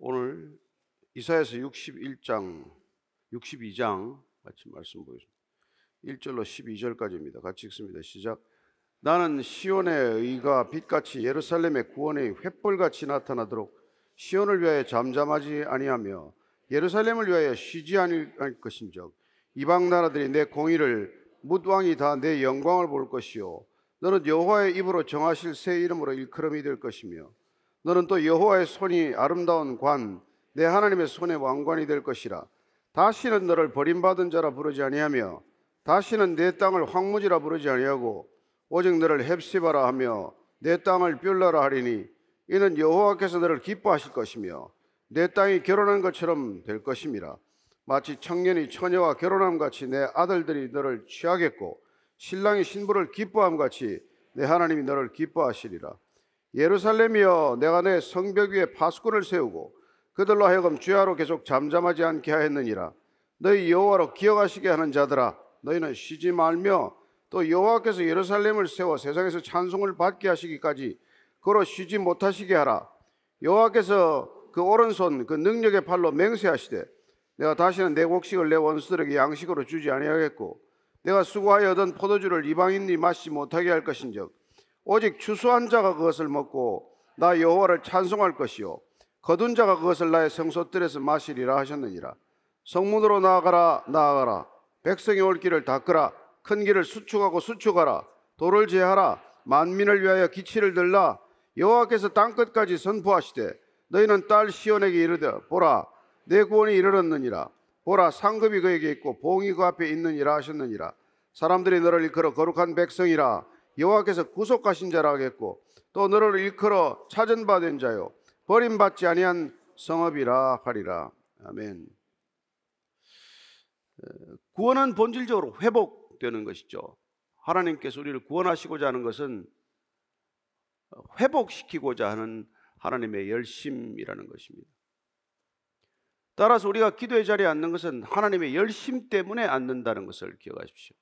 오늘 이사야서 61장, 62장 같이 말씀 보겠습니다. 1절로 12절까지입니다. 같이 읽습니다. 시작. 나는 시온의 의가 빛같이 예루살렘의 구원의 횃불같이 나타나도록 시온을 위하여 잠잠하지 아니하며 예루살렘을 위하여 쉬지 아니할 것인즉 이방 나라들이 내 공의를 뭇 왕이 다 내 영광을 볼 것이요 너는 여호와의 입으로 정하실 새 이름으로 일컬음이 될 것이며 너는 또 여호와의 손이 아름다운 관, 내 하나님의 손의 왕관이 될 것이라. 다시는 너를 버림받은 자라 부르지 아니하며 다시는 내 땅을 황무지라 부르지 아니하고 오직 너를 헵시바라 하며 내 땅을 뷸라라 하리니 이는 여호와께서 너를 기뻐하실 것이며 내 땅이 결혼한 것처럼 될 것임이라. 마치 청년이 처녀와 결혼함같이 내 아들들이 너를 취하겠고 신랑이 신부를 기뻐함같이 내 하나님이 너를 기뻐하시리라. 예루살렘이여, 내가 내 성벽 위에 파수꾼을 세우고 그들로 하여금 주야로 계속 잠잠하지 않게 하였느니라. 너희 여호와로 기억하시게 하는 자들아, 너희는 쉬지 말며 또 여호와께서 예루살렘을 세워 세상에서 찬송을 받게 하시기까지 그로 쉬지 못하시게 하라. 여호와께서 그 오른손 그 능력의 팔로 맹세하시되 내가 다시는 내 곡식을 내 원수들에게 양식으로 주지 아니하겠고 내가 수고하여 얻은 포도주를 이방인이 마시지 못하게 할 것인즉 오직 추수한 자가 그것을 먹고 나 여호와를 찬송할 것이요 거둔 자가 그것을 나의 성소뜰에서 마시리라 하셨느니라. 성문으로 나아가라, 나아가라. 백성이 올 길을 닦으라. 큰 길을 수축하고 수축하라. 도를 제하라. 만민을 위하여 기치를 들라. 여호와께서 땅끝까지 선포하시되 너희는 딸 시온에게 이르되 보라, 내 구원이 이르렀느니라. 보라, 상급이 그에게 있고 봉이 그 앞에 있느니라 하셨느니라. 사람들이 너를 일컬어 거룩한 백성이라, 여호와께서 구속하신 자라 하겠고 또 너를 일컬어 찾은 바 된 자요 버림받지 아니한 성읍이라 하리라. 아멘. 구원은 본질적으로 회복되는 것이죠. 하나님께서 우리를 구원하시고자 하는 것은 회복시키고자 하는 하나님의 열심이라는 것입니다. 따라서 우리가 기도의 자리에 앉는 것은 하나님의 열심 때문에 앉는다는 것을 기억하십시오.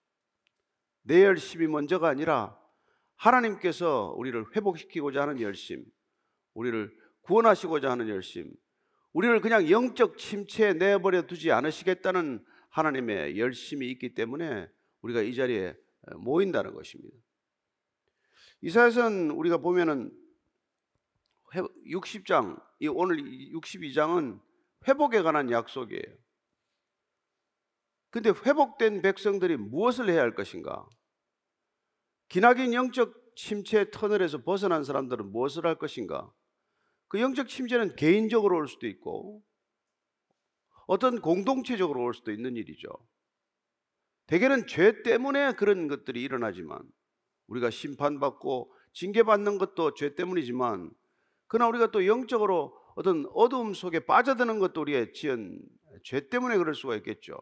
내 열심이 먼저가 아니라 하나님께서 우리를 회복시키고자 하는 열심, 우리를 구원하시고자 하는 열심, 우리를 그냥 영적 침체에 내버려 두지 않으시겠다는 하나님의 열심이 있기 때문에 우리가 이 자리에 모인다는 것입니다. 이사야서는 우리가 보면은 60장, 오늘 62장은 회복에 관한 약속이에요. 근데 회복된 백성들이 무엇을 해야 할 것인가? 기나긴 영적 침체의 터널에서 벗어난 사람들은 무엇을 할 것인가? 그 영적 침체는 개인적으로 올 수도 있고 어떤 공동체적으로 올 수도 있는 일이죠. 대개는 죄 때문에 그런 것들이 일어나지만, 우리가 심판받고 징계받는 것도 죄 때문이지만, 그러나 우리가 또 영적으로 어떤 어둠 속에 빠져드는 것도 우리의 지은 죄 때문에 그럴 수가 있겠죠.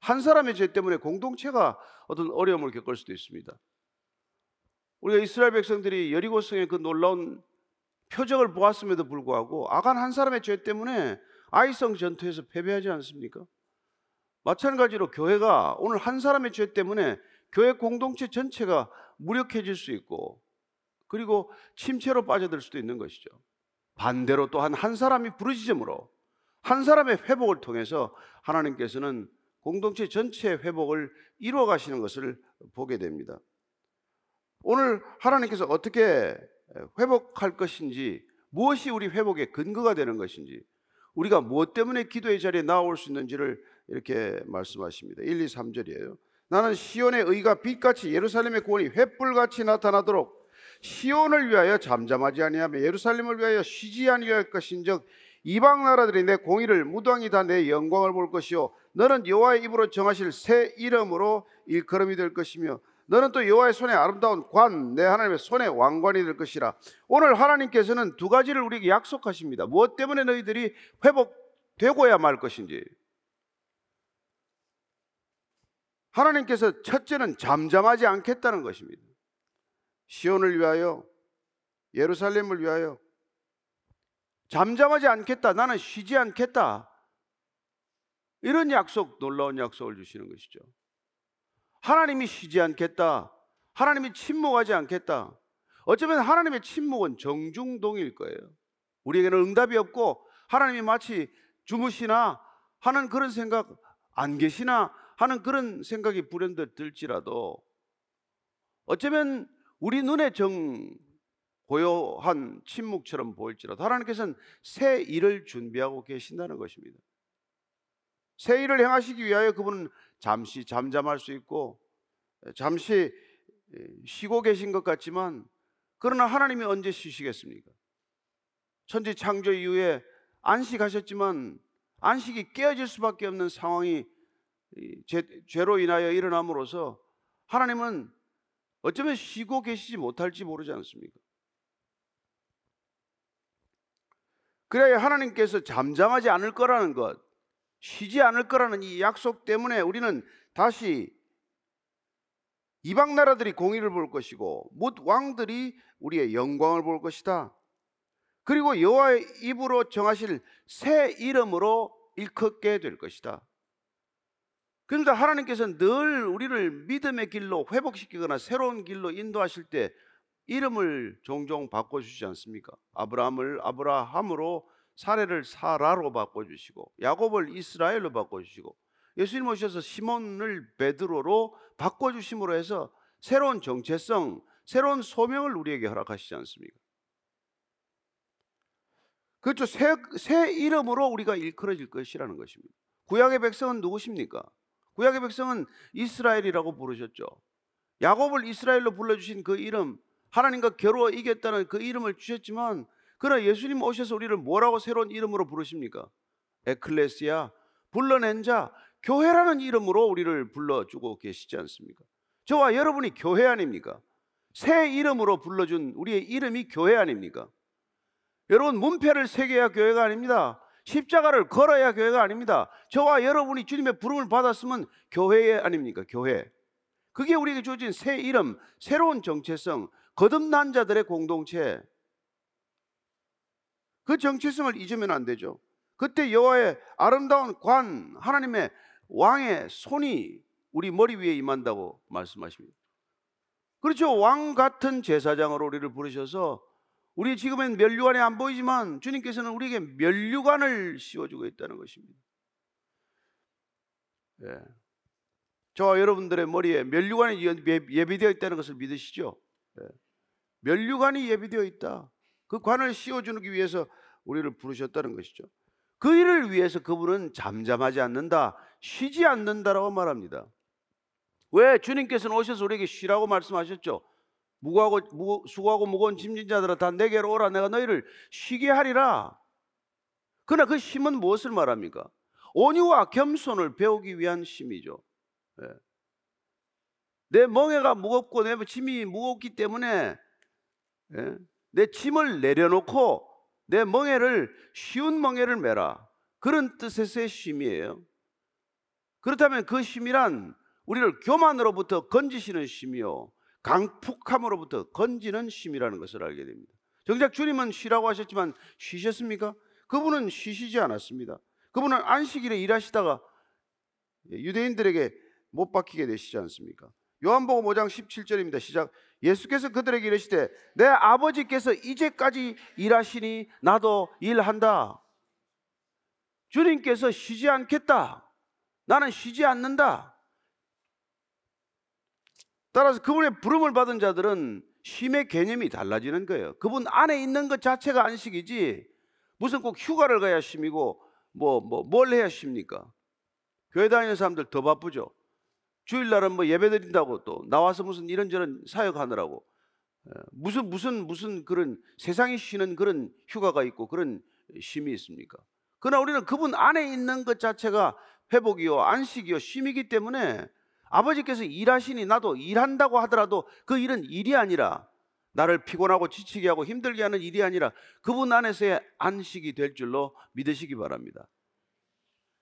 한 사람의 죄 때문에 공동체가 어떤 어려움을 겪을 수도 있습니다. 우리가 이스라엘 백성들이 여리고 성의 그 놀라운 표적을 보았음에도 불구하고 아간 한 사람의 죄 때문에 아이성 전투에서 패배하지 않습니까? 마찬가지로 교회가 오늘 한 사람의 죄 때문에 교회 공동체 전체가 무력해질 수 있고 그리고 침체로 빠져들 수도 있는 것이죠. 반대로 또한 한 사람이 부르짖음으로, 한 사람의 회복을 통해서 하나님께서는 공동체 전체의 회복을 이루어 가시는 것을 보게 됩니다. 오늘 하나님께서 어떻게 회복할 것인지, 무엇이 우리 회복의 근거가 되는 것인지, 우리가 무엇 때문에 기도의 자리에 나올 수 있는지를 이렇게 말씀하십니다. 1, 2, 3절이에요. 나는 시온의 의가 빛같이 예루살렘의 구원이 횃불같이 나타나도록 시온을 위하여 잠잠하지 아니하며 예루살렘을 위하여 쉬지 아니할 것인즉 이방 나라들이 내 공의를 무당이 다 내 영광을 볼 것이요 너는 여호와의 입으로 정하실 새 이름으로 일컬음이 될 것이며 너는 또 여호와의 손에 아름다운 관, 내 하나님의 손에 왕관이 될 것이라. 오늘 하나님께서는 두 가지를 우리에게 약속하십니다. 무엇 때문에 너희들이 회복되고야 말 것인지. 하나님께서 첫째는 잠잠하지 않겠다는 것입니다. 시온을 위하여, 예루살렘을 위하여 잠잠하지 않겠다, 나는 쉬지 않겠다, 이런 약속, 놀라운 약속을 주시는 것이죠. 하나님이 쉬지 않겠다, 하나님이 침묵하지 않겠다. 어쩌면 하나님의 침묵은 정중동일 거예요. 우리에게는 응답이 없고 하나님이 마치 주무시나 하는 그런 생각, 안 계시나 하는 그런 생각이 불현듯 들지라도 어쩌면 우리 눈에 고요한 침묵처럼 보일지라도 하나님께서는 새 일을 준비하고 계신다는 것입니다. 새 일을 행하시기 위하여 그분은 잠시 잠잠할 수 있고 잠시 쉬고 계신 것 같지만, 그러나 하나님이 언제 쉬시겠습니까? 천지 창조 이후에 안식하셨지만 안식이 깨어질 수밖에 없는 상황이 죄로 인하여 일어남으로써 하나님은 어쩌면 쉬고 계시지 못할지 모르지 않습니까? 그래야 하나님께서 잠잠하지 않을 거라는 것, 쉬지 않을 거라는 이 약속 때문에 우리는 다시 이방 나라들이 공의를 볼 것이고 뭇 왕들이 우리의 영광을 볼 것이다. 그리고 여호와의 입으로 정하실 새 이름으로 일컫게 될 것이다. 그런데 하나님께서는 늘 우리를 믿음의 길로 회복시키거나 새로운 길로 인도하실 때 이름을 종종 바꿔주지 않습니까? 아브라함을 아브라함으로, 사레를 사라로 바꿔주시고, 야곱을 이스라엘로 바꿔주시고, 예수님 오셔서 시몬을 베드로로 바꿔주심으로 해서 새로운 정체성, 새로운 소명을 우리에게 허락하시지 않습니까? 그렇죠. 새 이름으로 우리가 일컬어질 것이라는 것입니다. 구약의 백성은 누구십니까? 구약의 백성은 이스라엘이라고 부르셨죠. 야곱을 이스라엘로 불러주신 그 이름, 하나님과 겨루어 이겼다는 그 이름을 주셨지만, 그러나 예수님 오셔서 우리를 뭐라고 새로운 이름으로 부르십니까? 에클레시아, 불러낸 자, 교회라는 이름으로 우리를 불러주고 계시지 않습니까? 저와 여러분이 교회 아닙니까? 새 이름으로 불러준 우리의 이름이 교회 아닙니까? 여러분, 문패를 새겨야 교회가 아닙니다. 십자가를 걸어야 교회가 아닙니다. 저와 여러분이 주님의 부름을 받았으면 교회 아닙니까? 교회. 그게 우리에게 주어진 새 이름, 새로운 정체성, 거듭난 자들의 공동체. 그 정체성을 잊으면 안 되죠. 그때 여호와의 아름다운 관, 하나님의 왕의 손이 우리 머리 위에 임한다고 말씀하십니다. 그렇죠. 왕 같은 제사장으로 우리를 부르셔서, 우리 지금은 면류관이 안 보이지만 주님께서는 우리에게 면류관을 씌워주고 있다는 것입니다. 예. 저와 여러분들의 머리에 면류관이 예비되어 있다는 것을 믿으시죠? 예. 면류관이 예비되어 있다. 그 관을 씌워주기 위해서 우리를 부르셨다는 것이죠. 그 일을 위해서 그분은 잠잠하지 않는다, 쉬지 않는다라고 말합니다. 왜? 주님께서는 오셔서 우리에게 쉬라고 말씀하셨죠. 수고하고 무거운 짐진 자들아 다 내게로 오라, 내가 너희를 쉬게 하리라. 그러나 그 쉼은 무엇을 말합니까? 온유와 겸손을 배우기 위한 쉼이죠. 예. 내 멍에가 무겁고 내 짐이 무겁기 때문에, 예, 내 짐을 내려놓고 내 멍에를, 쉬운 멍에를 매라. 그런 뜻에서의 쉼이에요. 그렇다면 그 쉼이란 우리를 교만으로부터 건지시는 쉼이요, 강팍함으로부터 건지는 쉼이라는 것을 알게 됩니다. 정작 주님은 쉬라고 하셨지만 쉬셨습니까? 그분은 쉬시지 않았습니다. 그분은 안식일에 일하시다가 유대인들에게 못 박히게 되시지 않습니까? 요한복음 5장 17절입니다. 시작. 예수께서 그들에게 이르시되 내 아버지께서 이제까지 일하시니 나도 일한다. 주님께서 쉬지 않겠다. 나는 쉬지 않는다. 따라서 그분의 부름을 받은 자들은 쉼의 개념이 달라지는 거예요. 그분 안에 있는 것 자체가 안식이지, 무슨 꼭 휴가를 가야 쉼이고 뭘 해야 쉽니까? 교회 다니는 사람들 더 바쁘죠. 주일날은 예배 드린다고 또 나와서 무슨 이런저런 사역하느라고 무슨 그런 세상이 쉬는 그런 휴가가 있고 그런 쉼이 있습니까? 그러나 우리는 그분 안에 있는 것 자체가 회복이요, 안식이요, 쉼이기 때문에 아버지께서 일하시니 나도 일한다고 하더라도 그 일은 일이 아니라, 나를 피곤하고 지치게 하고 힘들게 하는 일이 아니라 그분 안에서의 안식이 될 줄로 믿으시기 바랍니다.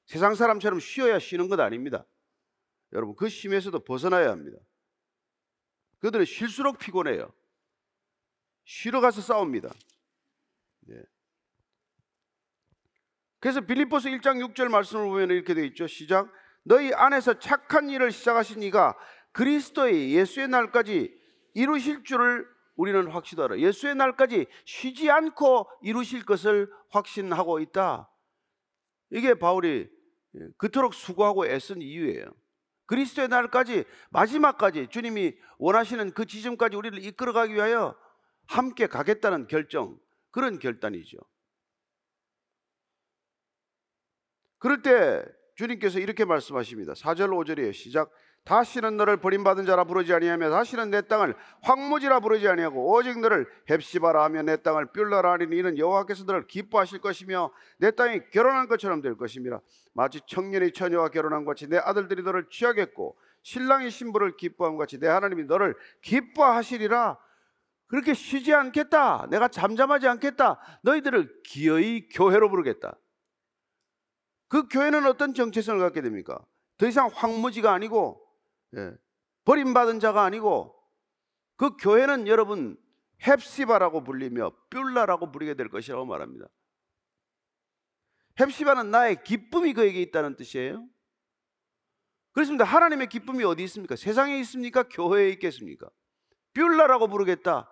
세상 사람처럼 쉬어야 쉬는 것 아닙니다. 여러분, 그 쉼에서도 벗어나야 합니다. 그들은 쉴수록 피곤해요. 쉬러 가서 싸웁니다. 예. 그래서 빌립보서 1장 6절 말씀을 보면 이렇게 되어 있죠. 시작. 너희 안에서 착한 일을 시작하신 이가 그리스도의 예수의 날까지 이루실 줄을 우리는 확실히 알아. 예수의 날까지 쉬지 않고 이루실 것을 확신하고 있다. 이게 바울이 그토록 수고하고 애쓴 이유예요. 그리스도의 날까지, 마지막까지 주님이 원하시는 그 지점까지 우리를 이끌어가기 위하여 함께 가겠다는 결정, 그런 결단이죠. 그럴 때 주님께서 이렇게 말씀하십니다. 4절 5절이에요. 시작. 다시는 너를 버림받은 자라 부르지 아니하며 다시는 내 땅을 황무지라 부르지 아니하고 오직 너를 헵시바라 하며 내 땅을 뾰라라 하리니 이는 여호와께서 너를 기뻐하실 것이며 내 땅이 결혼한 것처럼 될 것입니다. 마치 청년이 처녀와 결혼한 것 같이 내 아들들이 너를 취하겠고 신랑이 신부를 기뻐한 것 같이 내 하나님이 너를 기뻐하시리라. 그렇게 쉬지 않겠다. 내가 잠잠하지 않겠다. 너희들을 기어이 교회로 부르겠다. 그 교회는 어떤 정체성을 갖게 됩니까? 더 이상 황무지가 아니고, 버림받은 자가 아니고, 그 교회는 여러분 헵시바라고 불리며 뾰라라고 부르게 될 것이라고 말합니다. 헵시바는 나의 기쁨이 그에게 있다는 뜻이에요. 그렇습니다. 하나님의 기쁨이 어디 있습니까? 세상에 있습니까? 교회에 있겠습니까? 뾰라라고 부르겠다.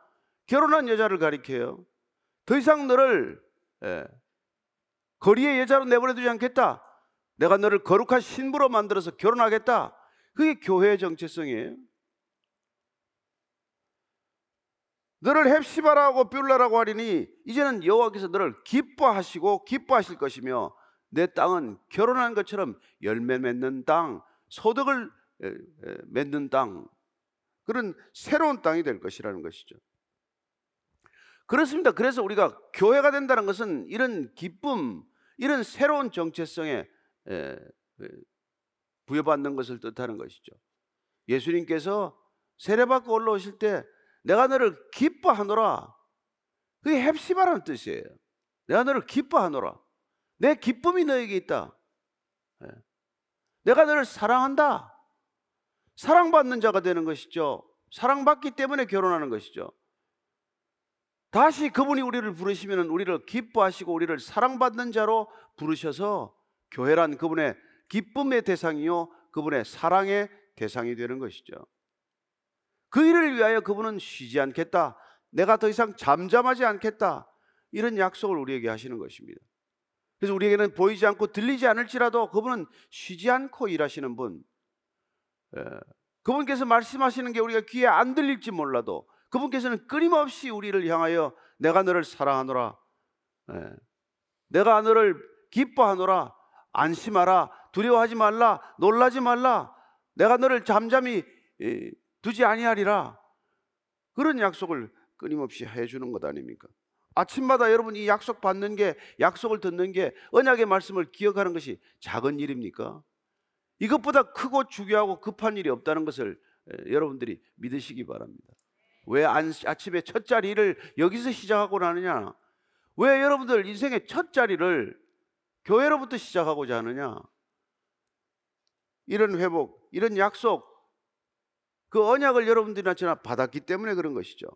결혼한 여자를 가리켜요. 더 이상 너를 거리의 여자로 내버려두지 않겠다. 내가 너를 거룩한 신부로 만들어서 결혼하겠다. 그게 교회의 정체성이에요. 너를 헵시바라고 뾰라라고 하리니 이제는 여호와께서 너를 기뻐하시고 기뻐하실 것이며 내 땅은 결혼한 것처럼 열매 맺는 땅, 소득을 맺는 땅, 그런 새로운 땅이 될 것이라는 것이죠. 그렇습니다. 그래서 우리가 교회가 된다는 것은 이런 기쁨, 이런 새로운 정체성에 부여받는 것을 뜻하는 것이죠. 예수님께서 세례받고 올라오실 때 내가 너를 기뻐하노라, 그게 헵시바라는 뜻이에요. 내가 너를 기뻐하노라, 내 기쁨이 너에게 있다. 내가 너를 사랑한다. 사랑받는 자가 되는 것이죠. 사랑받기 때문에 결혼하는 것이죠. 다시 그분이 우리를 부르시면 우리를 기뻐하시고 우리를 사랑받는 자로 부르셔서 교회란 그분의 기쁨의 대상이요 그분의 사랑의 대상이 되는 것이죠. 그 일을 위하여 그분은 쉬지 않겠다. 내가 더 이상 잠잠하지 않겠다. 이런 약속을 우리에게 하시는 것입니다. 그래서 우리에게는 보이지 않고 들리지 않을지라도 그분은 쉬지 않고 일하시는 분, 그분께서 말씀하시는 게 우리가 귀에 안 들릴지 몰라도 그분께서는 끊임없이 우리를 향하여 내가 너를 사랑하노라, 내가 너를 기뻐하노라, 안심하라, 두려워하지 말라, 놀라지 말라, 내가 너를 잠잠히 두지 아니하리라, 그런 약속을 끊임없이 해주는 것 아닙니까? 아침마다 여러분 이 약속 받는 게, 약속을 듣는 게, 언약의 말씀을 기억하는 것이 작은 일입니까? 이것보다 크고 중요하고 급한 일이 없다는 것을 여러분들이 믿으시기 바랍니다. 왜 아침에 첫 자리를 여기서 시작하고자 하느냐? 왜 여러분들 인생의 첫 자리를 교회로부터 시작하고자 하느냐? 이런 회복, 이런 약속, 그 언약을 여러분들이나 저나 받았기 때문에 그런 것이죠.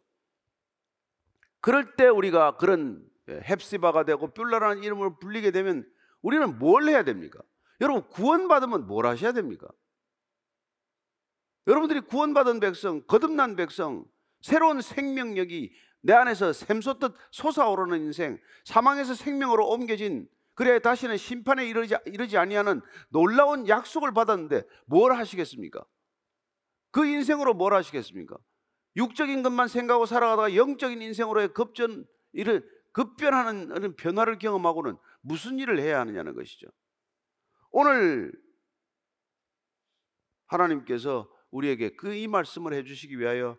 그럴 때 우리가 그런 헵시바가 되고 뾰라라는 이름으로 불리게 되면 우리는 뭘 해야 됩니까? 여러분 구원받으면 뭘 하셔야 됩니까? 여러분들이 구원받은 백성, 거듭난 백성, 새로운 생명력이 내 안에서 샘솟듯 솟아오르는 인생, 사망에서 생명으로 옮겨진, 그래야 다시는 심판에 이르지 아니하는 놀라운 약속을 받았는데 뭘 하시겠습니까? 그 인생으로 뭘 하시겠습니까? 육적인 것만 생각하고 살아가다가 영적인 인생으로의 급변하는 이런 변화를 경험하고는 무슨 일을 해야 하느냐는 것이죠. 오늘 하나님께서 우리에게 그 이 말씀을 해주시기 위하여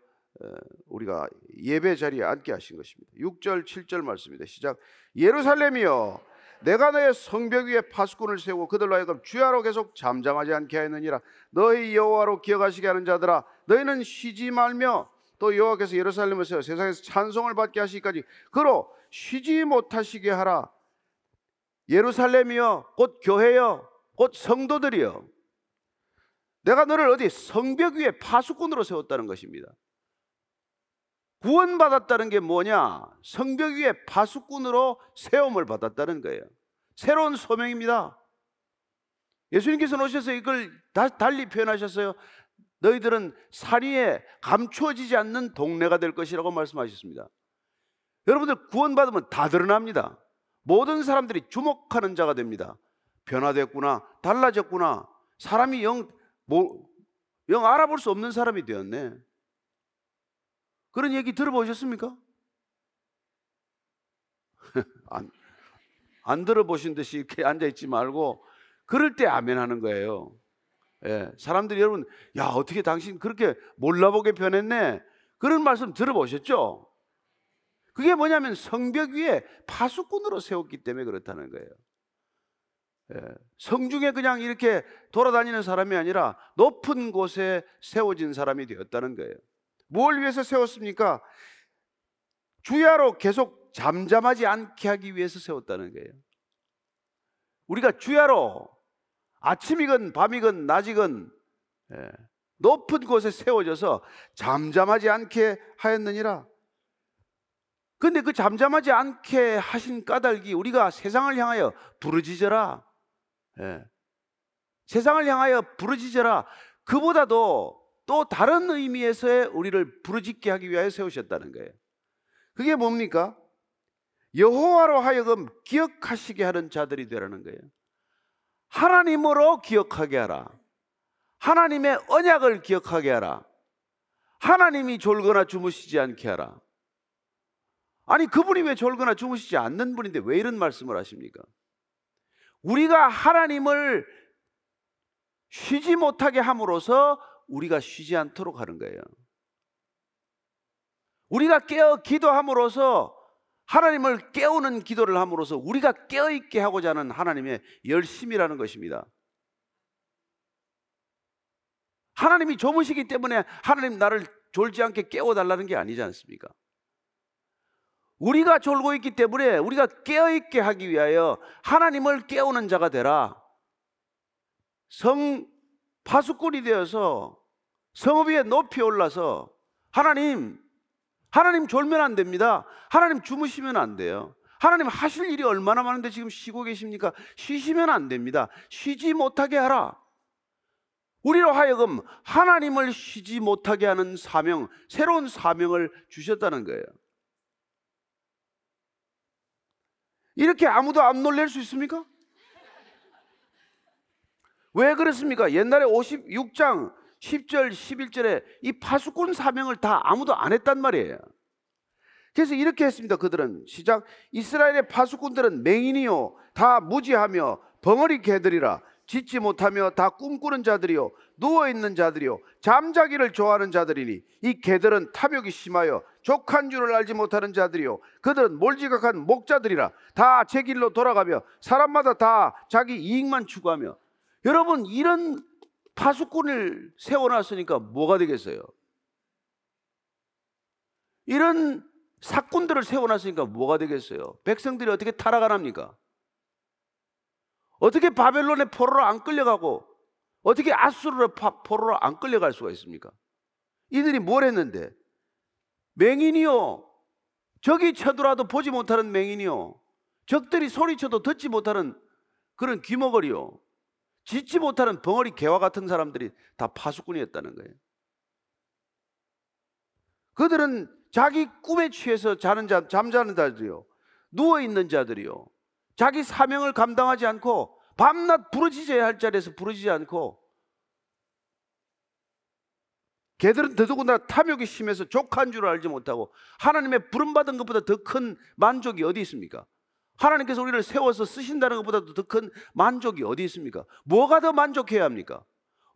우리가 예배 자리에 앉게 하신 것입니다. 6절 7절 말씀입니다. 시작. 예루살렘이여, 내가 너의 성벽 위에 파수꾼을 세우고 그들로 하여금 주야로 계속 잠잠하지 않게 하였느니라. 너희 여호와로 기억하시게 하는 자들아, 너희는 쉬지 말며 또 여호와께서 예루살렘을 세워 세상에서 찬송을 받게 하시기까지 그로 쉬지 못하시게 하라. 예루살렘이여, 곧 교회여, 곧 성도들이여, 내가 너를 어디 성벽 위에 파수꾼으로 세웠다는 것입니다. 구원받았다는 게 뭐냐? 성벽 위에 파수꾼으로 세움을 받았다는 거예요. 새로운 소명입니다. 예수님께서 오셔서 이걸 달리 표현하셨어요. 너희들은 사리에 감추어지지 않는 동네가 될 것이라고 말씀하셨습니다. 여러분들 구원받으면 다 드러납니다. 모든 사람들이 주목하는 자가 됩니다. 변화됐구나, 달라졌구나, 사람이 영 알아볼 수 없는 사람이 되었네. 그런 얘기 들어보셨습니까? 안 들어보신 듯이 이렇게 앉아있지 말고 그럴 때 아멘 하는 거예요. 예, 사람들이 여러분, 야 어떻게 당신 그렇게 몰라보게 변했네, 그런 말씀 들어보셨죠? 그게 뭐냐면 성벽 위에 파수꾼으로 세웠기 때문에 그렇다는 거예요. 예, 성중에 그냥 이렇게 돌아다니는 사람이 아니라 높은 곳에 세워진 사람이 되었다는 거예요. 뭘 위해서 세웠습니까? 주야로 계속 잠잠하지 않게 하기 위해서 세웠다는 거예요. 우리가 주야로 아침이건 밤이건 낮이건 높은 곳에 세워져서 잠잠하지 않게 하였느니라. 그런데 그 잠잠하지 않게 하신 까닭이 우리가 세상을 향하여 부르짖어라, 세상을 향하여 부르짖어라, 그보다도 또 다른 의미에서의 우리를 부르짖게 하기 위하여 세우셨다는 거예요. 그게 뭡니까? 여호와로 하여금 기억하시게 하는 자들이 되라는 거예요. 하나님으로 기억하게 하라. 하나님의 언약을 기억하게 하라. 하나님이 졸거나 주무시지 않게 하라. 아니, 그분이 왜 졸거나 주무시지 않는 분인데 왜 이런 말씀을 하십니까? 우리가 하나님을 쉬지 못하게 함으로써 우리가 쉬지 않도록 하는 거예요. 우리가 깨어 기도함으로써, 하나님을 깨우는 기도를 함으로써 우리가 깨어있게 하고자 하는 하나님의 열심이라는 것입니다. 하나님이 조무시기 때문에 하나님 나를 졸지 않게 깨워달라는 게 아니지 않습니까? 우리가 졸고 있기 때문에 우리가 깨어있게 하기 위하여 하나님을 깨우는 자가 되라. 성 파수꾼이 되어서 성읍 위에 높이 올라서, 하나님 졸면 안 됩니다. 하나님 주무시면 안 돼요. 하나님 하실 일이 얼마나 많은데 지금 쉬고 계십니까? 쉬시면 안 됩니다. 쉬지 못하게 하라. 우리로 하여금 하나님을 쉬지 못하게 하는 사명, 새로운 사명을 주셨다는 거예요. 이렇게 아무도 안 놀랄 수 있습니까? 왜 그렇습니까? 옛날에 56장 10절 11절에 이 파수꾼 사명을 다 아무도 안 했단 말이에요. 그래서 이렇게 했습니다. 그들은 시작, 이스라엘의 파수꾼들은 맹인이요 다 무지하며 벙어리 개들이라. 짖지 못하며 다 꿈꾸는 자들이요 누워있는 자들이요 잠자기를 좋아하는 자들이니, 이 개들은 탐욕이 심하여 족한 줄을 알지 못하는 자들이요 그들은 몰지각한 목자들이라. 다 제 길로 돌아가며 사람마다 다 자기 이익만 추구하며. 여러분, 이런 파수꾼을 세워놨으니까 뭐가 되겠어요? 이런 사꾼들을 세워놨으니까 뭐가 되겠어요? 백성들이 어떻게 타락하랍니까? 어떻게 바벨론의 포로로 안 끌려가고, 어떻게 아수르의 포로로 안 끌려갈 수가 있습니까? 이들이 뭘 했는데? 맹인이요, 적이 쳐들어도 보지 못하는 맹인이요, 적들이 소리쳐도 듣지 못하는 그런 귀머거리요, 짓지 못하는 벙어리 개와 같은 사람들이 다 파수꾼이었다는 거예요. 그들은 자기 꿈에 취해서 잠자는 자들이요, 누워있는 자들이요, 자기 사명을 감당하지 않고 밤낮 부르짖어야 할 자리에서 부르짖지 않고, 개들은 더더구나 탐욕이 심해서 족한 줄 알지 못하고, 하나님의 부름받은 것보다 더 큰 만족이 어디 있습니까? 하나님께서 우리를 세워서 쓰신다는 것보다도 더 큰 만족이 어디 있습니까? 뭐가 더 만족해야 합니까?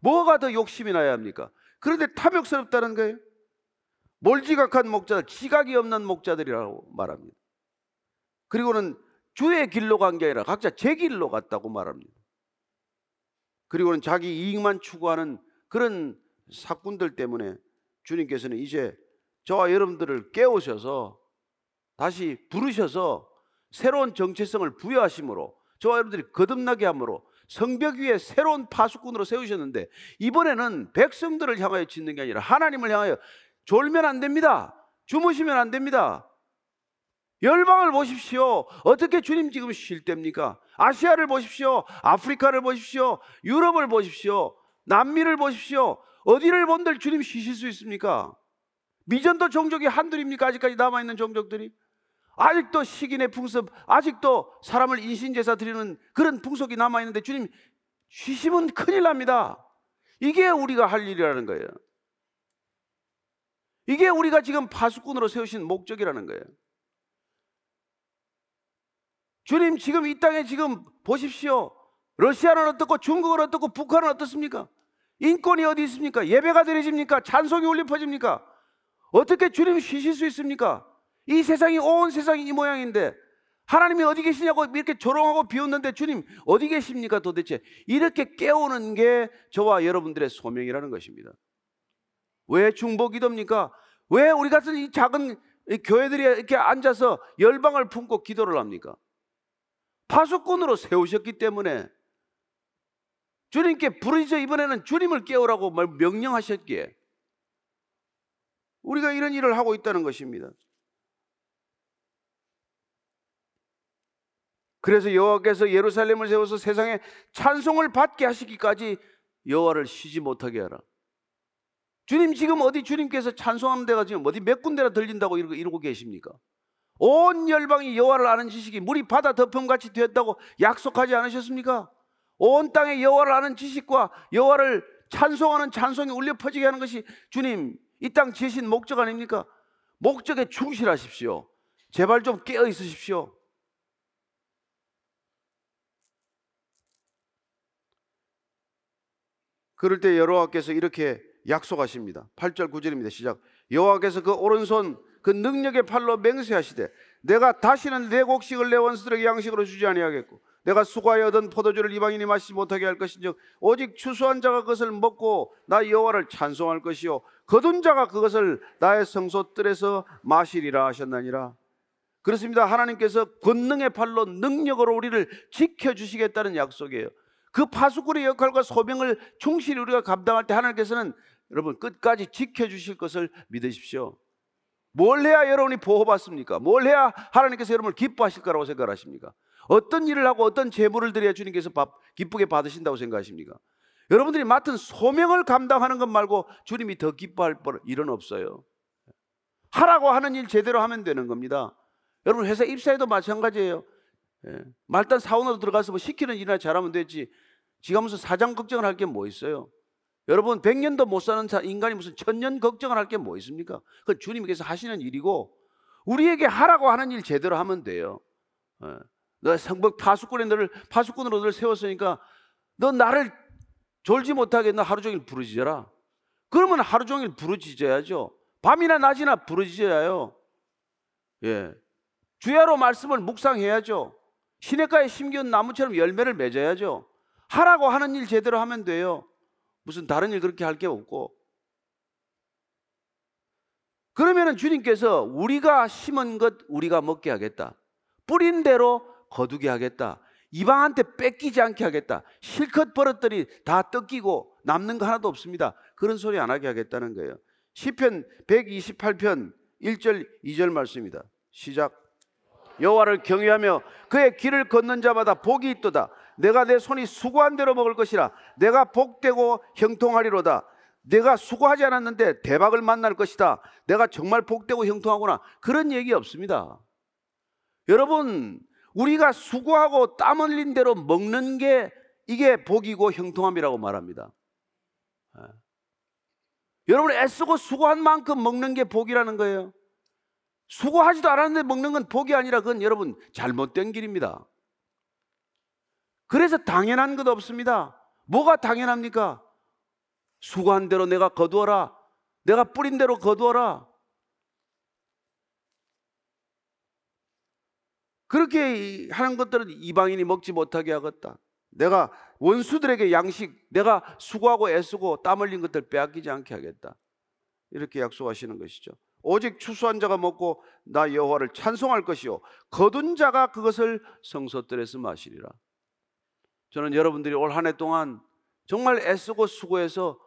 뭐가 더 욕심이 나야 합니까? 그런데 탐욕스럽다는 거예요. 몰지각한 목자들, 지각이 없는 목자들이라고 말합니다. 그리고는 주의 길로 간 게 아니라 각자 제 길로 갔다고 말합니다. 그리고는 자기 이익만 추구하는 그런 사꾼들 때문에 주님께서는 이제 저와 여러분들을 깨우셔서 다시 부르셔서 새로운 정체성을 부여하심으로, 저와 여러분들이 거듭나게 함으로 성벽 위에 새로운 파수꾼으로 세우셨는데, 이번에는 백성들을 향하여 짓는 게 아니라 하나님을 향하여 졸면 안 됩니다. 주무시면 안 됩니다. 열방을 보십시오. 어떻게 주님 지금 쉴 때입니까? 아시아를 보십시오. 아프리카를 보십시오. 유럽을 보십시오. 남미를 보십시오. 어디를 본들 주님 쉬실 수 있습니까? 미전도 정적이 한둘입니까? 아직까지 남아있는 정적들이 아직도 식인의 풍습, 아직도 사람을 인신제사 드리는 그런 풍속이 남아있는데 주님 쉬시면 큰일 납니다. 이게 우리가 할 일이라는 거예요. 이게 우리가 지금 파수꾼으로 세우신 목적이라는 거예요. 주님 지금 이 땅에 지금 보십시오. 러시아는 어떻고 중국은 어떻고 북한은 어떻습니까? 인권이 어디 있습니까? 예배가 드려집니까? 찬송이 울려 퍼집니까? 어떻게 주님 쉬실 수 있습니까? 이 세상이 온 세상이 이 모양인데 하나님이 어디 계시냐고 이렇게 조롱하고 비웃는데 주님 어디 계십니까 도대체? 이렇게 깨우는 게 저와 여러분들의 소명이라는 것입니다. 왜 중보기도입니까? 왜 우리 같은 이 작은 교회들이 이렇게 앉아서 열방을 품고 기도를 합니까? 파수꾼으로 세우셨기 때문에 주님께 부르짖어 이번에는 주님을 깨우라고 명령하셨기에 우리가 이런 일을 하고 있다는 것입니다. 그래서 여호와께서 예루살렘을 세워서 세상에 찬송을 받게 하시기까지 여호와를 쉬지 못하게 하라. 주님 지금 어디 주님께서 찬송하는 데가 지금 어디 몇 군데나 들린다고 이러고 계십니까? 온 열방이 여호와를 아는 지식이 물이 바다 덮음같이 되었다고 약속하지 않으셨습니까? 온 땅에 여호와를 아는 지식과 여호와를 찬송하는 찬송이 울려 퍼지게 하는 것이 주님 이 땅 지으신 목적 아닙니까? 목적에 충실하십시오. 제발 좀 깨어 있으십시오. 그럴 때 여호와께서 이렇게 약속하십니다. 8절 9절입니다. 시작. 여호와께서 그 오른손 그 능력의 팔로 맹세하시되 내가 다시는 내 곡식을 내 원수들에게 양식으로 주지 아니하겠고 내가 수고하여 얻은 포도주를 이방인이 마시지 못하게 할 것인즉 오직 추수한 자가 그것을 먹고 나 여호와를 찬송할 것이요 거둔 자가 그것을 나의 성소 뜰에서 마시리라 하셨나니라. 그렇습니다. 하나님께서 권능의 팔로 능력으로 우리를 지켜주시겠다는 약속이에요. 그 파수꾼의 역할과 소명을 충실히 우리가 감당할 때 하나님께서는 여러분 끝까지 지켜주실 것을 믿으십시오. 뭘 해야 여러분이 보호받습니까? 뭘 해야 하나님께서 여러분을 기뻐하실 거라고 생각하십니까? 어떤 일을 하고 어떤 재물을 드려야 주님께서 기쁘게 받으신다고 생각하십니까? 여러분들이 맡은 소명을 감당하는 것 말고 주님이 더 기뻐할 일은 없어요. 하라고 하는 일 제대로 하면 되는 겁니다. 여러분 회사 입사에도 마찬가지예요. 말단 사원으로 들어가서 뭐 시키는 일이나 잘하면 되지 지가 무슨 사장 걱정을 할 게 뭐 있어요? 여러분 100년도 못 사는 인간이 무슨 천년 걱정을 할 게 뭐 있습니까? 그건 주님께서 하시는 일이고 우리에게 하라고 하는 일 제대로 하면 돼요. 너 성벽 파수꾼에 너를 파수꾼으로 너를 세웠으니까 너 나를 졸지 못하게 너 하루 종일 부르짖어라. 그러면 하루 종일 부르짖어야죠. 밤이나 낮이나 부르짖어야요. 예, 주야로 말씀을 묵상해야죠. 시냇가에 심겨온 나무처럼 열매를 맺어야죠. 하라고 하는 일 제대로 하면 돼요. 무슨 다른 일 그렇게 할 게 없고. 그러면은 주님께서 우리가 심은 것 우리가 먹게 하겠다. 뿌린 대로 거두게 하겠다. 이방한테 뺏기지 않게 하겠다. 실컷 벌었더니 다 뜯기고 남는 거 하나도 없습니다. 그런 소리 안 하게 하겠다는 거예요. 시편 128편 1절 2절 말씀입니다. 시작. 여호와를 경외하며 그의 길을 걷는 자마다 복이 있도다. 내가 내 손이 수고한 대로 먹을 것이라. 내가 복되고 형통하리로다. 내가 수고하지 않았는데 대박을 만날 것이다. 내가 정말 복되고 형통하구나. 그런 얘기 없습니다. 여러분 우리가 수고하고 땀 흘린 대로 먹는 게 이게 복이고 형통함이라고 말합니다. 여러분 애쓰고 수고한 만큼 먹는 게 복이라는 거예요. 수고하지도 않았는데 먹는 건 복이 아니라 그건 여러분 잘못된 길입니다. 그래서 당연한 것 없습니다. 뭐가 당연합니까? 수고한 대로 내가 거두어라. 내가 뿌린 대로 거두어라. 그렇게 하는 것들은 이방인이 먹지 못하게 하겠다. 내가 원수들에게 양식, 내가 수고하고 애쓰고 땀 흘린 것들 빼앗기지 않게 하겠다. 이렇게 약속하시는 것이죠. 오직 추수한 자가 먹고 나 여호와를 찬송할 것이요 거둔 자가 그것을 성소뜰에서 마시리라. 저는 여러분들이 올 한 해 동안 정말 애쓰고 수고해서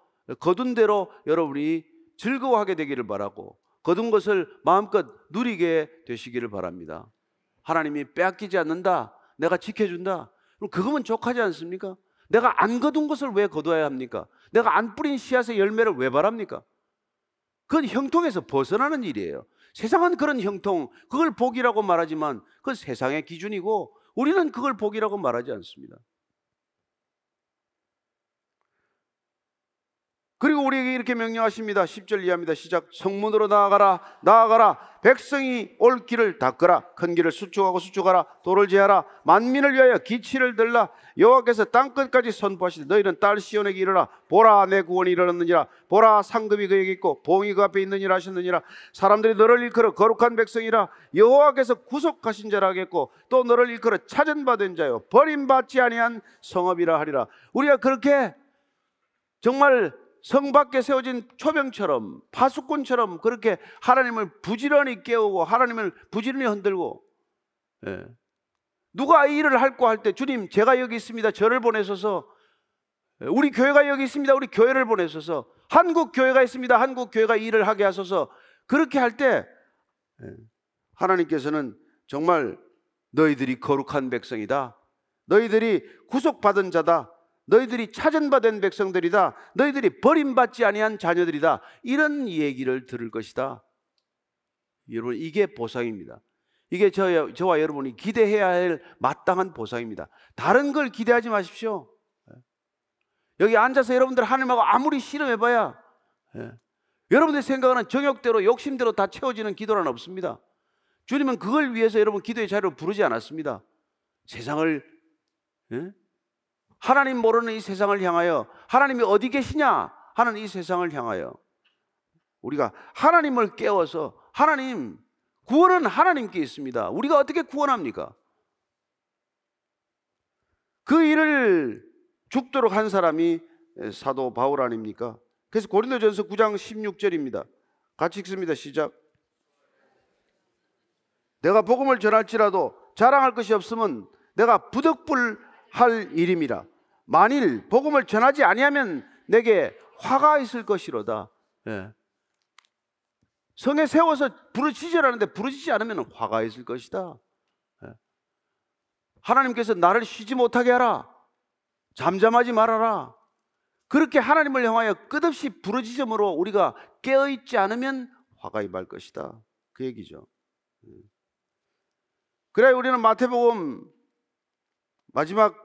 거둔 대로 여러분이 즐거워하게 되기를 바라고 거둔 것을 마음껏 누리게 되시기를 바랍니다. 하나님이 빼앗기지 않는다. 내가 지켜준다. 그럼 그거면 족하지 않습니까? 내가 안 거둔 것을 왜 거두어야 합니까? 내가 안 뿌린 씨앗의 열매를 왜 바랍니까? 그건 형통에서 벗어나는 일이에요. 세상은 그런 형통, 그걸 복이라고 말하지만 그건 세상의 기준이고 우리는 그걸 복이라고 말하지 않습니다. 그리고 우리에게 이렇게 명령하십니다. 10절 이하입니다. 시작. 성문으로 나아가라, 나아가라. 백성이 올 길을 닦으라. 큰 길을 수축하고 수축하라. 도를 제하라. 만민을 위하여 기치를 들라. 여호와께서 땅끝까지 선포하시되 너희는 딸 시온에게 이르라. 보라, 내 구원이 일어났느니라. 보라, 상급이 그에게 있고 봉이 그 앞에 있느니라 하셨느니라. 사람들이 너를 일컬어 거룩한 백성이라. 여호와께서 구속하신 자라 하겠고 또 너를 일컬어 찾은 바 된 자요 버림받지 아니한 성읍이라 하리라. 우리가 그렇게 정말 성 밖에 세워진 초병처럼, 파수꾼처럼 그렇게 하나님을 부지런히 깨우고 하나님을 부지런히 흔들고, 예. 누가 이 일을 할까 할 때 주님 제가 여기 있습니다, 저를 보내소서. 우리 교회가 여기 있습니다, 우리 교회를 보내소서. 한국 교회가 있습니다, 한국 교회가 이 일을 하게 하소서. 그렇게 할 때 하나님께서는 정말 너희들이 거룩한 백성이다, 너희들이 구속받은 자다, 너희들이 찾은 바 된 백성들이다, 너희들이 버림받지 아니한 자녀들이다, 이런 얘기를 들을 것이다. 여러분, 이게 보상입니다. 이게 저와 여러분이 기대해야 할 마땅한 보상입니다. 다른 걸 기대하지 마십시오. 여기 앉아서 여러분들 하나님하고 아무리 씨름해봐야 여러분들이 생각하는 정욕대로, 욕심대로 다 채워지는 기도란 없습니다. 주님은 그걸 위해서 여러분 기도의 자리로 부르지 않았습니다. 세상을, 하나님 모르는 이 세상을 향하여, 하나님이 어디 계시냐 하는 이 세상을 향하여 우리가 하나님을 깨워서, 하나님, 구원은 하나님께 있습니다, 우리가 어떻게 구원합니까? 그 일을 죽도록 한 사람이 사도 바울 아닙니까? 그래서 고린도전서 9장 16절입니다. 같이 읽습니다. 시작. 내가 복음을 전할지라도 자랑할 것이 없으면 내가 부득불할 일임이라. 만일 복음을 전하지 아니하면 내게 화가 있을 것이로다. 예. 성에 세워서 부르짖으라는데 부르짖지 않으면 화가 있을 것이다. 예. 하나님께서 나를 쉬지 못하게 하라, 잠잠하지 말아라. 그렇게 하나님을 향하여 끝없이 부르짖음으로 우리가 깨어있지 않으면 화가 임할 것이다, 그 얘기죠. 그래야 우리는 마태복음 마지막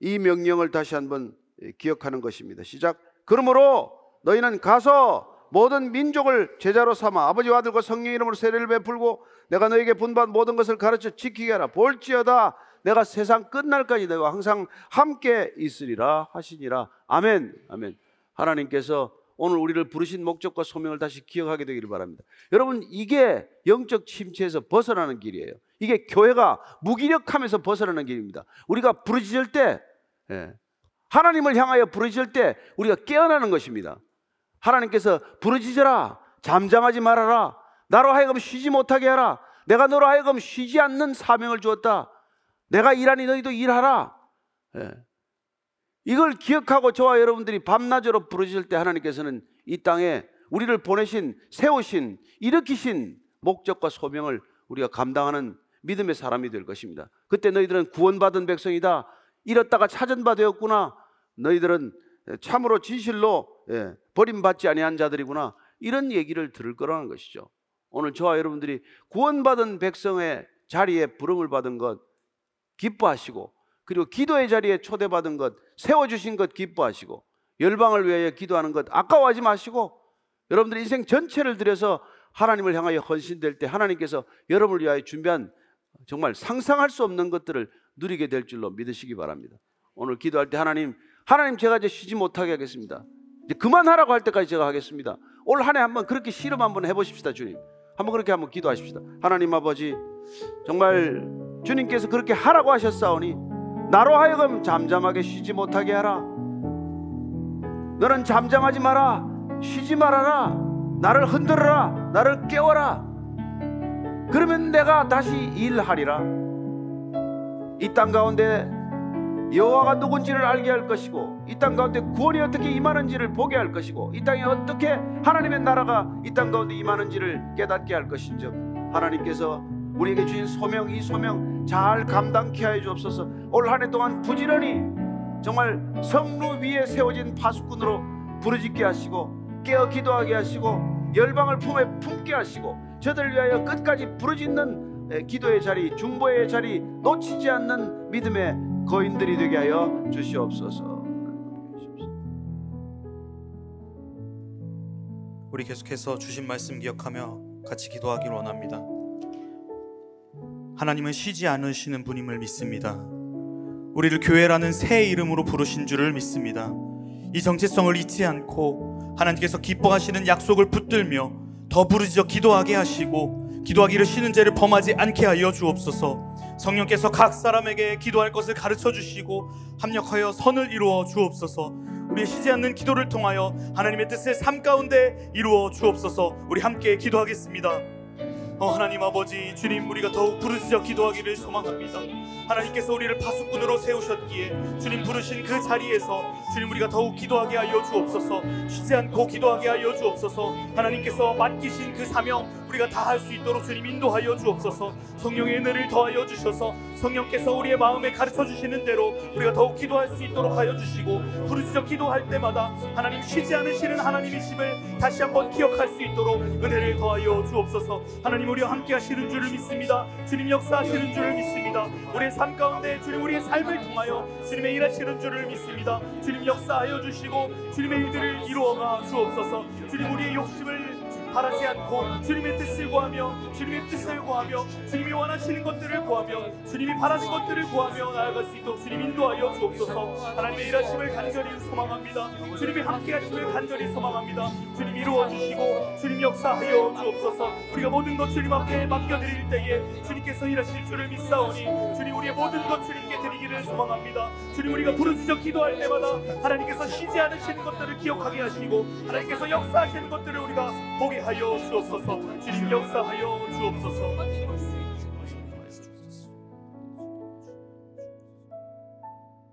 이 명령을 다시 한번 기억하는 것입니다. 시작. 그러므로 너희는 가서 모든 민족을 제자로 삼아 아버지와 아들과 성령의 이름으로 세례를 베풀고 내가 너희에게 분반 모든 것을 가르쳐 지키게 하라. 볼지어다 내가 세상 끝날까지 너희와 항상 함께 있으리라 하시니라. 아멘, 아멘. 하나님께서 오늘 우리를 부르신 목적과 소명을 다시 기억하게 되기를 바랍니다. 여러분, 이게 영적 침체에서 벗어나는 길이에요. 이게 교회가 무기력함에서 벗어나는 길입니다. 우리가 부르짖을 때, 하나님을 향하여 부르짖을 때 우리가 깨어나는 것입니다. 하나님께서 부르짖으라, 잠잠하지 말아라, 나로 하여금 쉬지 못하게 하라, 내가 너로 하여금 쉬지 않는 사명을 주었다, 내가 일하니 너희도 일하라. 이걸 기억하고 저와 여러분들이 밤낮으로 부르짖을 때 하나님께서는 이 땅에 우리를 보내신, 세우신, 일으키신 목적과 소명을 우리가 감당하는 믿음의 사람이 될 것입니다. 그때 너희들은 구원받은 백성이다, 잃었다가 찾은 바 되었구나, 너희들은 참으로 진실로 버림받지 아니한 자들이구나, 이런 얘기를 들을 거라는 것이죠. 오늘 저와 여러분들이 구원받은 백성의 자리에 부름을 받은 것 기뻐하시고, 그리고 기도의 자리에 초대받은 것, 세워주신 것 기뻐하시고, 열방을 위하여 기도하는 것 아까워하지 마시고, 여러분들의 인생 전체를 들여서 하나님을 향하여 헌신될 때 하나님께서 여러분을 위하여 준비한 정말 상상할 수 없는 것들을 누리게 될 줄로 믿으시기 바랍니다. 오늘 기도할 때 하나님 제가 이제 쉬지 못하게 하겠습니다, 이제 그만하라고 할 때까지 제가 하겠습니다. 올 한 해 한번 그렇게 씨름 한번 해보십시다. 주님, 한번 그렇게 한번 기도하십시다. 하나님 아버지, 정말 주님께서 그렇게 하라고 하셨사오니 나로 하여금 잠잠하게 쉬지 못하게 하라, 너는 잠잠하지 마라, 쉬지 말아라, 나를 흔들어라, 나를 깨워라, 그러면 내가 다시 일하리라. 이 땅 가운데 여호와가 누군지를 알게 할 것이고, 이 땅 가운데 구원이 어떻게 임하는지를 보게 할 것이고, 이 땅에 어떻게 하나님의 나라가 이 땅 가운데 임하는지를 깨닫게 할 것인즉 하나님께서 우리에게 주신 소명, 이 소명 잘 감당케 하여 주옵소서. 올 한 해 동안 부지런히 정말 성루 위에 세워진 파수꾼으로 부르짖게 하시고 깨어 기도하게 하시고 열방을 품에 품게 하시고 저들 위하여 끝까지 부르짖는 기도의 자리, 중보의 자리 놓치지 않는 믿음의 거인들이 되게 하여 주시옵소서. 우리 계속해서 주신 말씀 기억하며 같이 기도하길 원합니다. 하나님은 쉬지 않으시는 분임을 믿습니다. 우리를 교회라는 새 이름으로 부르신 줄을 믿습니다. 이 정체성을 잊지 않고 하나님께서 기뻐하시는 약속을 붙들며 더 부르짖어 기도하게 하시고 기도하기를 쉬는 죄를 범하지 않게 하여 주옵소서. 성령께서 각 사람에게 기도할 것을 가르쳐 주시고 합력하여 선을 이루어 주옵소서. 우리의 쉬지 않는 기도를 통하여 하나님의 뜻을 삶 가운데 이루어 주옵소서. 우리 함께 기도하겠습니다. 하나님 아버지, 주님, 우리가 더욱 부르짖어 기도하기를 소망합니다. 하나님께서 우리를 파수꾼으로 세우셨기에 주님 부르신 그 자리에서 주님 우리가 더욱 기도하게 하여 주옵소서. 쉬지 않고 기도하게 하여 주옵소서. 하나님께서 맡기신 그 사명 우리가 다 할 수 있도록 주님 인도하여 주옵소서. 성령의 은혜를 더하여 주셔서 성령께서 우리의 마음에 가르쳐 주시는 대로 우리가 더욱 기도할 수 있도록 하여 주시고 부르짖어 기도할 때마다 하나님 쉬지 않으시는 하나님이심을 다시 한번 기억할 수 있도록 은혜를 더하여 주옵소서. 하나님 우리와 함께 하시는 줄을 믿습니다. 주님 역사하시는 줄을 믿습니다. 우리의 삶 가운데 주님 우리의 삶을 통하여 주님의 일하시는 줄을 믿습니다. 주님 역사하여 주시고 주님의 일들을 이루어가 주옵소서. 주님 우리의 욕심을 바라지 않고 주님의 뜻을 구하며 주님의 뜻을 구하며 주님이 원하시는 것들을 구하며 주님이 바라는 것들을 구하며 나아갈 수 있도록 주님 인도하여 주옵소서. 하나님의 일하심을 간절히 소망합니다. 주님이 함께하심을 간절히 소망합니다. 주님 이루어주시고 주님 역사하여 주옵소서. 우리가 모든 것 주님 앞에 맡겨드릴 때에 주님께서 일하실 줄을 믿사오니 주님 우리의 모든 것 주님께 드리기를 소망합니다. 주님 우리가 부르짖어 기도할 때마다 하나님께서 쉬지 않으시는 것들을 기억하게 하시고 하나님께서 역사하시는 것들을 우리가 보게 하여 주옵소서. 주님 역사하여 주옵소서.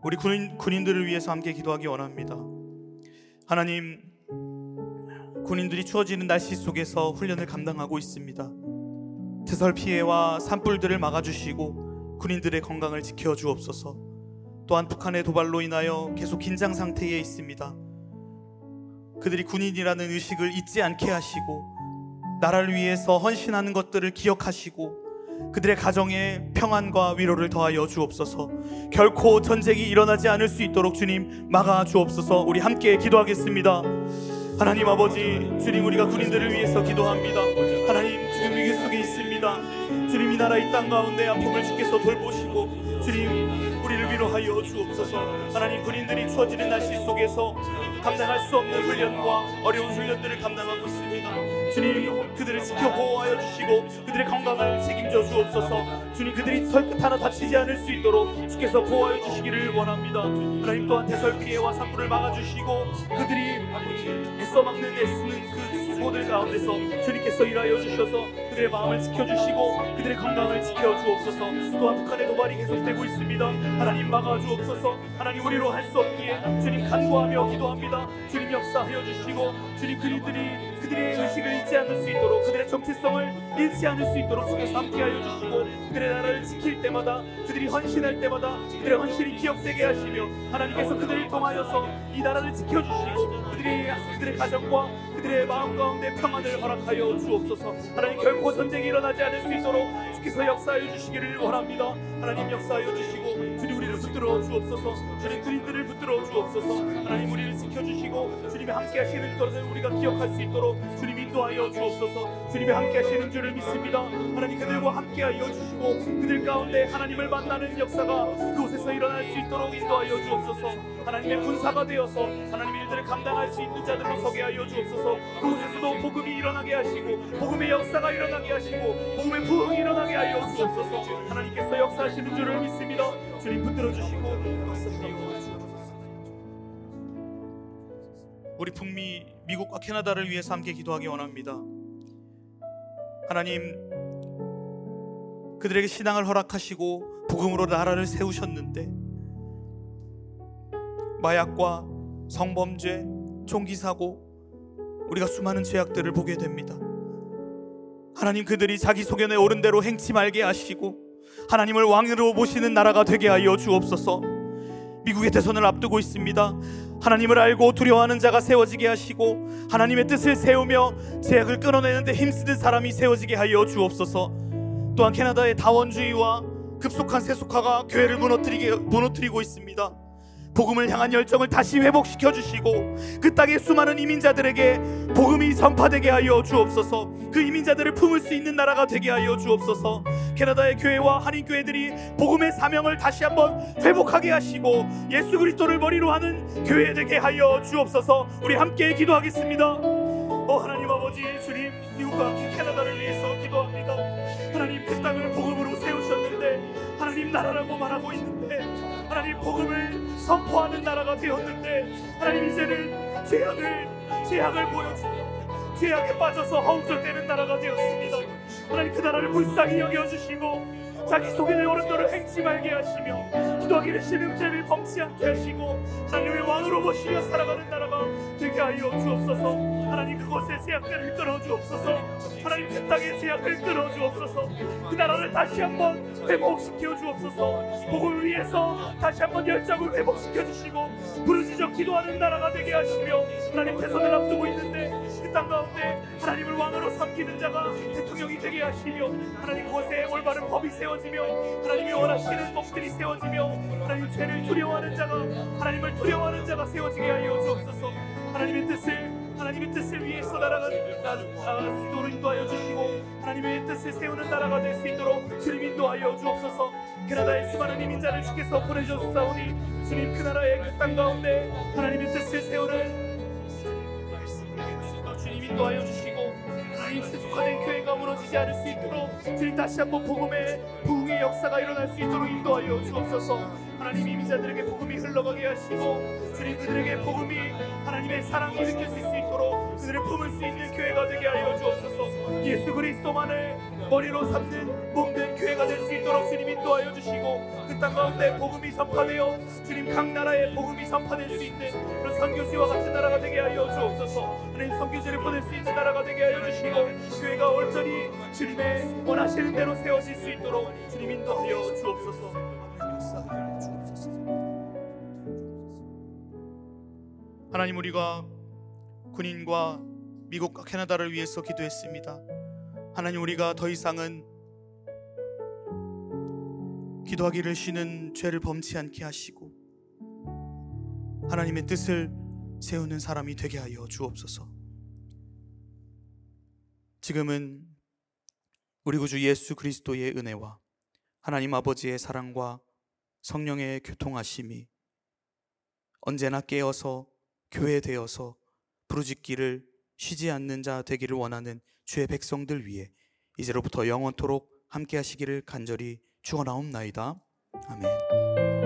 우리 군인들을 위해서 함께 기도하기 원합니다. 하나님, 군인들이 추워지는 날씨 속에서 훈련을 감당하고 있습니다. 태설 피해와 산불들을 막아주시고 군인들의 건강을 지켜주옵소서. 또한 북한의 도발로 인하여 계속 긴장 상태에 있습니다. 그들이 군인이라는 의식을 잊지 않게 하시고 나라를 위해서 헌신하는 것들을 기억하시고 그들의 가정에 평안과 위로를 더하여 주옵소서. 결코 전쟁이 일어나지 않을 수 있도록 주님 막아 주옵소서. 우리 함께 기도하겠습니다. 하나님 아버지, 주님 우리가 군인들을 위해서 기도합니다. 하나님, 지금 위기 속에 있습니다. 주님 이 나라 이 땅 가운데 아픔을 주께서 돌보시고 주님 우리를 위로하여 주옵소서. 하나님, 군인들이 추워지는 날씨 속에서 감당할 수 없는 훈련과 어려운 훈련들을 감당하고 있습니다. 주님, 그들을 지켜 보호하여 주시고 그들의 건강을 책임져 주옵소서. 주님, 그들이 털끝 하나 다치지 않을 수 있도록 주께서 보호하여 주시기를 원합니다. 하나님, 또한 대설 피해와 산불을 막아주시고 그들이 애써 막는 애쓰는 그 수고들 가운데서 주님께서 일하여 주셔서 그들의 마음을 지켜주시고 그들의 건강을 지켜주옵소서. 또한 북한의 도발이 계속되고 있습니다. 하나님 막아주옵소서. 하나님 우리로 할 수 없기에 주님 간구하며 기도합니다. 주님 역사하여 주시고 주님 그들의 의식을 잊지 않을 수 있도록 그들의 정체성을 잃지 않을 수 있도록 주께서 함께하여 주시고 그들의 나라를 지킬 때마다 그들이 헌신할 때마다 그들의 헌신이 기억되게 하시며 하나님께서 그들을 통하여서 이 나라를 지켜주시고 그들의 가정과 그들의 마음 가운데 평안을 허락하여 주옵소서. 하나님, 결코 전쟁이 일어나지 않을 수 있도록 주께서 역사하여 주시기를 원합니다. 하나님 역사하여 주시고 주님 우리를 붙들어 주옵소서. 주님 군인들을 붙들어 주옵소서. 하나님 우리를 지켜주시고 주님이 함께하시는 것을 우리가 기억할 수 있도록 주님 인도하여 주옵소서. 주님이 함께하시는 줄을 믿습니다. 하나님 그들과 함께하여 주시고 그들 가운데 하나님을 만나는 역사가 그곳에서 일어날 수 있도록 인도하여 주옵소서. 하나님의 군사가 되어서 하나님의 일들을 감당할 수 있는 자들로 서게 하여 주옵소서. 그곳에서도 복음이 일어나게 하시고 복음의 역사가 일어나게 하시고 복음의 부흥이 일어나게 하여 주옵소서. 하나님께서 역사하시는 줄을 믿습니다. 주님 붙들어 주시고 역사하여 주옵소서. 우리 북미, 미국과 캐나다를 위해서 함께 기도하기 원합니다. 하나님, 그들에게 신앙을 허락하시고 복음으로 나라를 세우셨는데 마약과 성범죄, 총기사고, 우리가 수많은 죄악들을 보게 됩니다. 하나님, 그들이 자기 소견에 옳은 대로 행치 말게 하시고 하나님을 왕으로 모시는 나라가 되게 하여 주옵소서. 미국의 대선을 앞두고 있습니다. 하나님을 알고 두려워하는 자가 세워지게 하시고 하나님의 뜻을 세우며 제약을 끊어내는 데 힘쓰는 사람이 세워지게 하여 주옵소서. 또한 캐나다의 다원주의와 급속한 세속화가 교회를 무너뜨리고 있습니다. 복음을 향한 열정을 다시 회복시켜 주시고 그 땅의 수많은 이민자들에게 복음이 전파되게 하여 주옵소서. 그 이민자들을 품을 수 있는 나라가 되게 하여 주옵소서. 캐나다의 교회와 한인교회들이 복음의 사명을 다시 한번 회복하게 하시고 예수 그리스도를 머리로 하는 교회 되게 하여 주옵소서. 우리 함께 기도하겠습니다. 하나님 아버지, 주님, 미국과 함께 캐나다를 위해서 기도합니다. 하나님, 그 땅을 복음으로 세우셨는데 하나님 나라라고 말하고 있는데 하나님 복음을 선포하는 나라가 되었는데 하나님 이제는 죄악을 보여주고 죄악에 빠져서 허우적대는 나라가 되었습니다. 하나님 그 나라를 불쌍히 여겨주시고 자기 속에 오른 너를 행치 말게 하시며 기도하기를 신음죄를 범치 않게 하시고 하나님의 왕으로 모시며 살아가는 나라가 되게 하여 주옵소서. 하나님 그곳에 제약을 끊어주옵소서. 하나님 그 땅에 제약을 끊어주옵소서. 그 나라를 다시 한번 회복시켜 주옵소서. 복음을 위해서 다시 한번 열정을 회복시켜 주시고 부르짖어 기도하는 나라가 되게 하시며 하나님 대선을 앞두고 있는데 그 땅 가운데 하나님을 왕으로 섬기는 자가 대통령이 되게 하시며 하나님 그곳에 올바른 법이 세워지며 하나님이 원하시는 법들이 세워지며 하나님 죄를 두려워하는 자가 하나님을 두려워하는 자가 세워지게 하여 주옵소서. 하나님의 뜻을 위해서 나라가 인도하여 주시고 하나님의 뜻을 세우는 나라가 될 수 있도록 주님 인도하여 주옵소서. 캐나다의 수많은 이민자를 주께서 보내주셨사오니 주님 그 나라의 그 땅 가운데 하나님의 뜻을 세우는 주님 인도하여 주시고 하나님 세속화된 교회가 무너지지 않을 수 있도록 주님 다시 한번 복음의 부흥의 역사가 일어날 수 있도록 인도하여 주옵소서. 하나님 이민자들에게 복음이 흘러가게 하시고 주님 그들에게 복음이 하나님의 사랑을 느낄 수 있도록 그들을 품을 수 있는 교회가 되게 하여 주옵소서. 예수 그리스도만을 머리로 삼는 몸된 교회가 될 수 있도록 주님 인도하여 주시고 그 땅 가운데 복음이 전파되어 주님 각 나라에 복음이 전파될 수 있는 그런 선교지와 같은 나라가 되게 하여 주옵소서. 하나님 선교지를 보낼 수 있는 나라가 되게 하여 주시고 교회가 온전히 주님의 원하시는 대로 세워질 수 있도록 주님 인도하여 주옵소서. 하나님, 우리가 군인과 미국과 캐나다를 위해서 기도했습니다. 하나님, 우리가 더 이상은 기도하기를 쉬는 죄를 범치 않게 하시고 하나님의 뜻을 세우는 사람이 되게 하여 주옵소서. 지금은 우리 구주 예수 그리스도의 은혜와 하나님 아버지의 사랑과 성령의 교통하심이 언제나 깨어서 교회되어서 부르짖기를 쉬지 않는 자 되기를 원하는 주의 백성들 위해 이제로부터 영원토록 함께 하시기를 간절히 축원하옵나이다. 아멘.